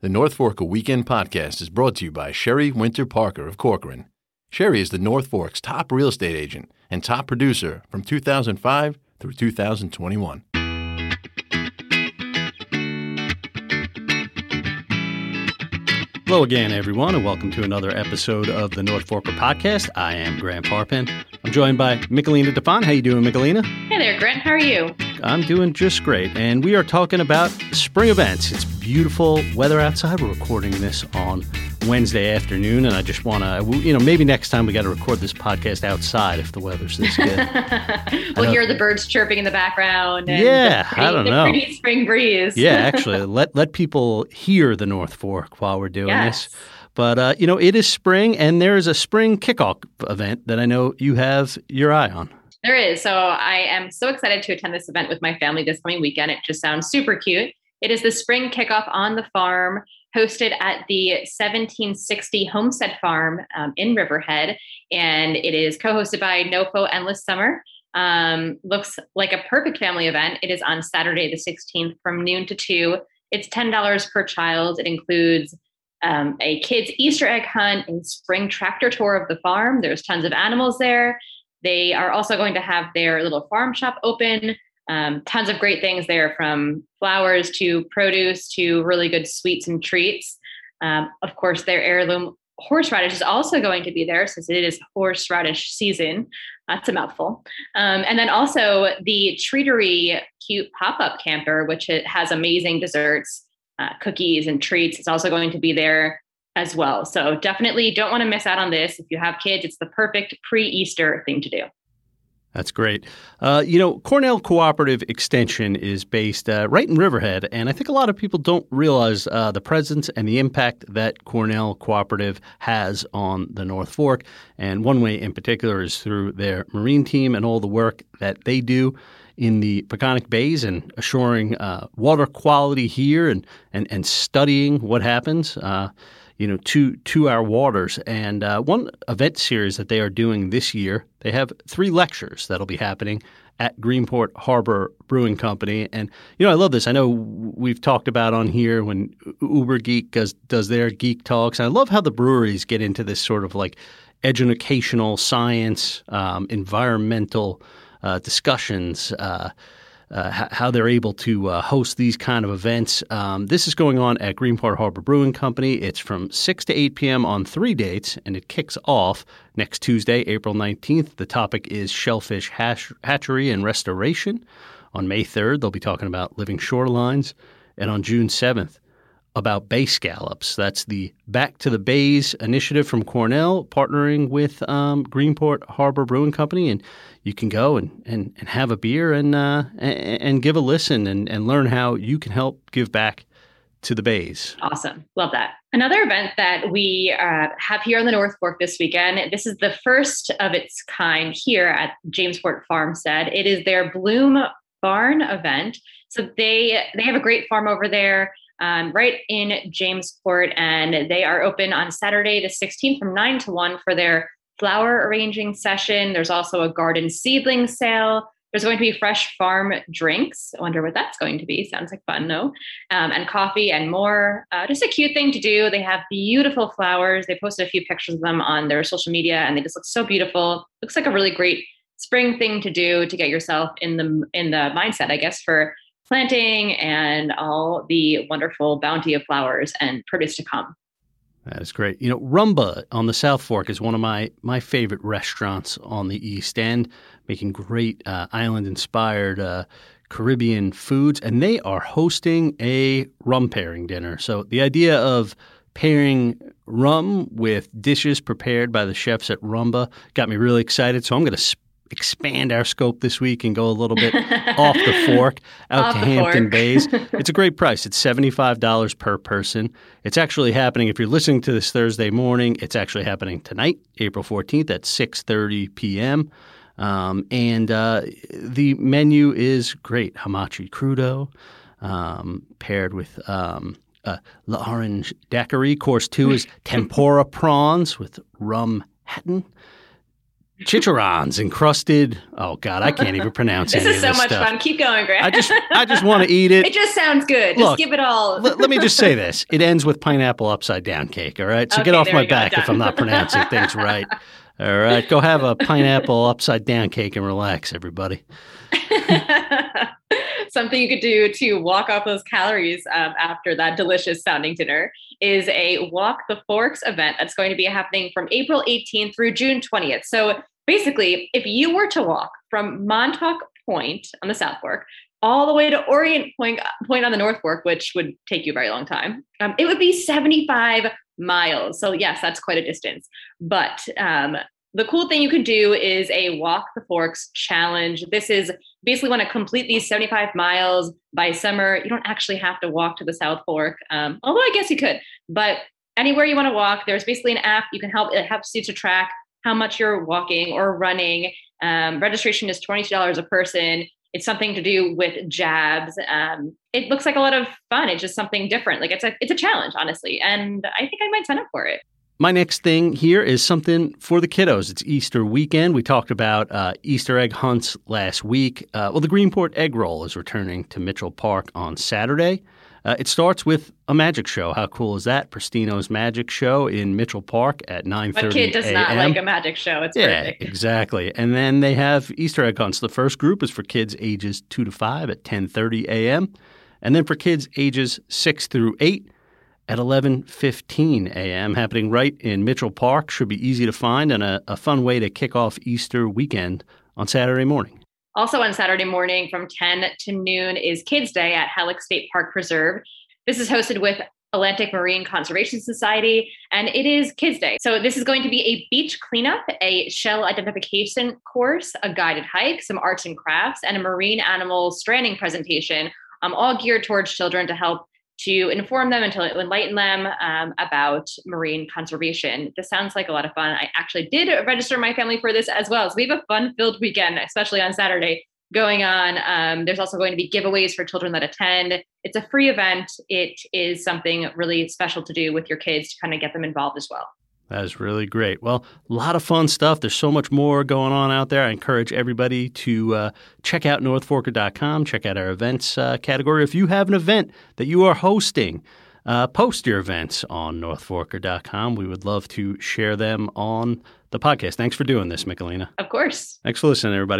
The North Fork A Weekend podcast is brought to you by Sherry Winter Parker of Corcoran. Sherry is the North Fork's top real estate agent and top producer from 2005 through 2021. Hello again, everyone, and welcome to another episode of the North Forker Podcast. I am Grant Parpin. I'm joined by Michalina Defon. How you doing, Michalina? Hey there, Grant. How are you? I'm doing just great, and we are talking about spring events. It's beautiful weather outside. We're recording this on Wednesday afternoon, and I just want to, maybe next time we got to record this podcast outside if the weather's this good. We'll hear the birds chirping in the background. And the pretty spring breeze. Yeah, actually, let people hear the North Fork while we're doing this. But, it is spring, and there is a spring kickoff event that I know you have your eye on. There is. So I am so excited to attend this event with my family this coming weekend. It just sounds super cute. It is the spring kickoff on the farm, hosted at the 1760 Homestead Farm in Riverhead, and it is co-hosted by NOFO Endless Summer. Looks like a perfect family event. It is on Saturday the 16th from noon to 2. It's $10 per child. It includes a kids' Easter egg hunt and spring tractor tour of the farm. There's tons of animals there. They are also going to have their little farm shop open. Tons of great things there, from flowers to produce to really good sweets and treats. Of course, their heirloom horseradish is also going to be there, since it is horseradish season. That's a mouthful. And then also the Treatery cute pop-up camper, which it has amazing desserts, cookies and treats. It's also going to be there as well. So definitely don't want to miss out on this. If you have kids, it's the perfect pre-Easter thing to do. That's great. Cornell Cooperative Extension is based right in Riverhead, and I think a lot of people don't realize the presence and the impact that Cornell Cooperative has on the North Fork. And one way in particular is through their marine team and all the work that they do in the Peconic Bays and assuring water quality here and studying what happens to our waters. And one event series that they are doing this year, they have 3 lectures that'll be happening at Greenport Harbor Brewing Company. And, I love this. I know we've talked about on here when Uber Geek does their geek talks. And I love how the breweries get into this sort of like educational, science, environmental discussions, how they're able to host these kind of events. This is going on at Greenport Harbor Brewing Company. It's from 6 to 8 p.m. on 3 dates, and it kicks off next Tuesday, April 19th. The topic is shellfish hatchery and restoration. On May 3rd, they'll be talking about living shorelines. And on June 7th, about bay scallops. That's the Back to the Bays initiative from Cornell, partnering with Greenport Harbor Brewing Company. And you can go and have a beer and give a listen and learn how you can help give back to the bays. Awesome. Love that. Another event that we have here on the North Fork this weekend, this is the first of its kind here at Jamesport Farmstead. It is their Bloom Barn event. So they have a great farm over there, right in Jamesport, and they are open on Saturday the 16th from 9 to 1 for their flower arranging session. There's also a garden seedling sale. There's going to be fresh farm drinks. I wonder what that's going to be. Sounds like fun, no? And coffee and more. Just a cute thing to do. They have beautiful flowers. They posted a few pictures of them on their social media, and they just look so beautiful. Looks like a really great spring thing to do to get yourself in the mindset, I guess, for planting and all the wonderful bounty of flowers and produce to come. That is great. Rumba on the South Fork is one of my favorite restaurants on the East End, making great island-inspired Caribbean foods. And they are hosting a rum pairing dinner. So the idea of pairing rum with dishes prepared by the chefs at Rumba got me really excited. So I'm going to expand our scope this week and go a little bit off the fork out to Hampton Bays. It's a great price. It's $75 per person. It's actually happening, if you're listening to this Thursday morning, it's actually happening tonight, April 14th at 6:30 p.m. And the menu is great. Hamachi crudo paired with l'orange daiquiri. Course 2 is tempura prawns with rum hatton. Chicharrons, encrusted. Oh God, I can't even pronounce any of this stuff. This is so much fun. Keep going, Grant. I just want to eat it. It just sounds good. Look, just give it all. let me just say this: it ends with pineapple upside down cake. All right, so okay, get off my back if I'm not pronouncing things right. All right, go have a pineapple upside down cake and relax, everybody. Something you could do to walk off those calories after that delicious sounding dinner is a Walk the Forks event that's going to be happening from April 18th through June 20th. So basically, if you were to walk from Montauk Point on the South Fork all the way to Orient Point on the North Fork, which would take you a very long time, it would be 75 miles. So yes, that's quite a distance. But the cool thing you can do is a Walk the Forks challenge. This is basically want to complete these 75 miles by summer. You don't actually have to walk to the South Fork, although I guess you could. But anywhere you want to walk, there's basically an app you can help. It helps you to track how much you're walking or running. Registration is $22 a person. It's something to do with jabs. It looks like a lot of fun. It's just something different. Like it's a challenge, honestly. And I think I might sign up for it. My next thing here is something for the kiddos. It's Easter weekend. We talked about Easter egg hunts last week. Well, the Greenport Egg Roll is returning to Mitchell Park on Saturday. It starts with a magic show. How cool is that? Pristino's Magic Show in Mitchell Park at 9:30 a.m. What kid does not like a magic show? It's perfect. Yeah, exactly. And then they have Easter egg hunts. The first group is for kids ages 2 to 5 at 10:30 a.m. And then for kids ages 6 through 8 at 11:15 a.m., happening right in Mitchell Park. Should be easy to find and a fun way to kick off Easter weekend on Saturday morning. Also on Saturday morning from 10 to noon is Kids Day at Hallock State Park Preserve. This is hosted with Atlantic Marine Conservation Society, and it is Kids Day. So this is going to be a beach cleanup, a shell identification course, a guided hike, some arts and crafts, and a marine animal stranding presentation, all geared towards children to help to inform them and to enlighten them about marine conservation. This sounds like a lot of fun. I actually did register my family for this as well. So we have a fun-filled weekend, especially on Saturday, going on. There's also going to be giveaways for children that attend. It's a free event. It is something really special to do with your kids to kind of get them involved as well. That is really great. Well, a lot of fun stuff. There's so much more going on out there. I encourage everybody to check out northforker.com, check out our events category. If you have an event that you are hosting, post your events on northforker.com. We would love to share them on the podcast. Thanks for doing this, Michalina. Of course. Thanks for listening, everybody.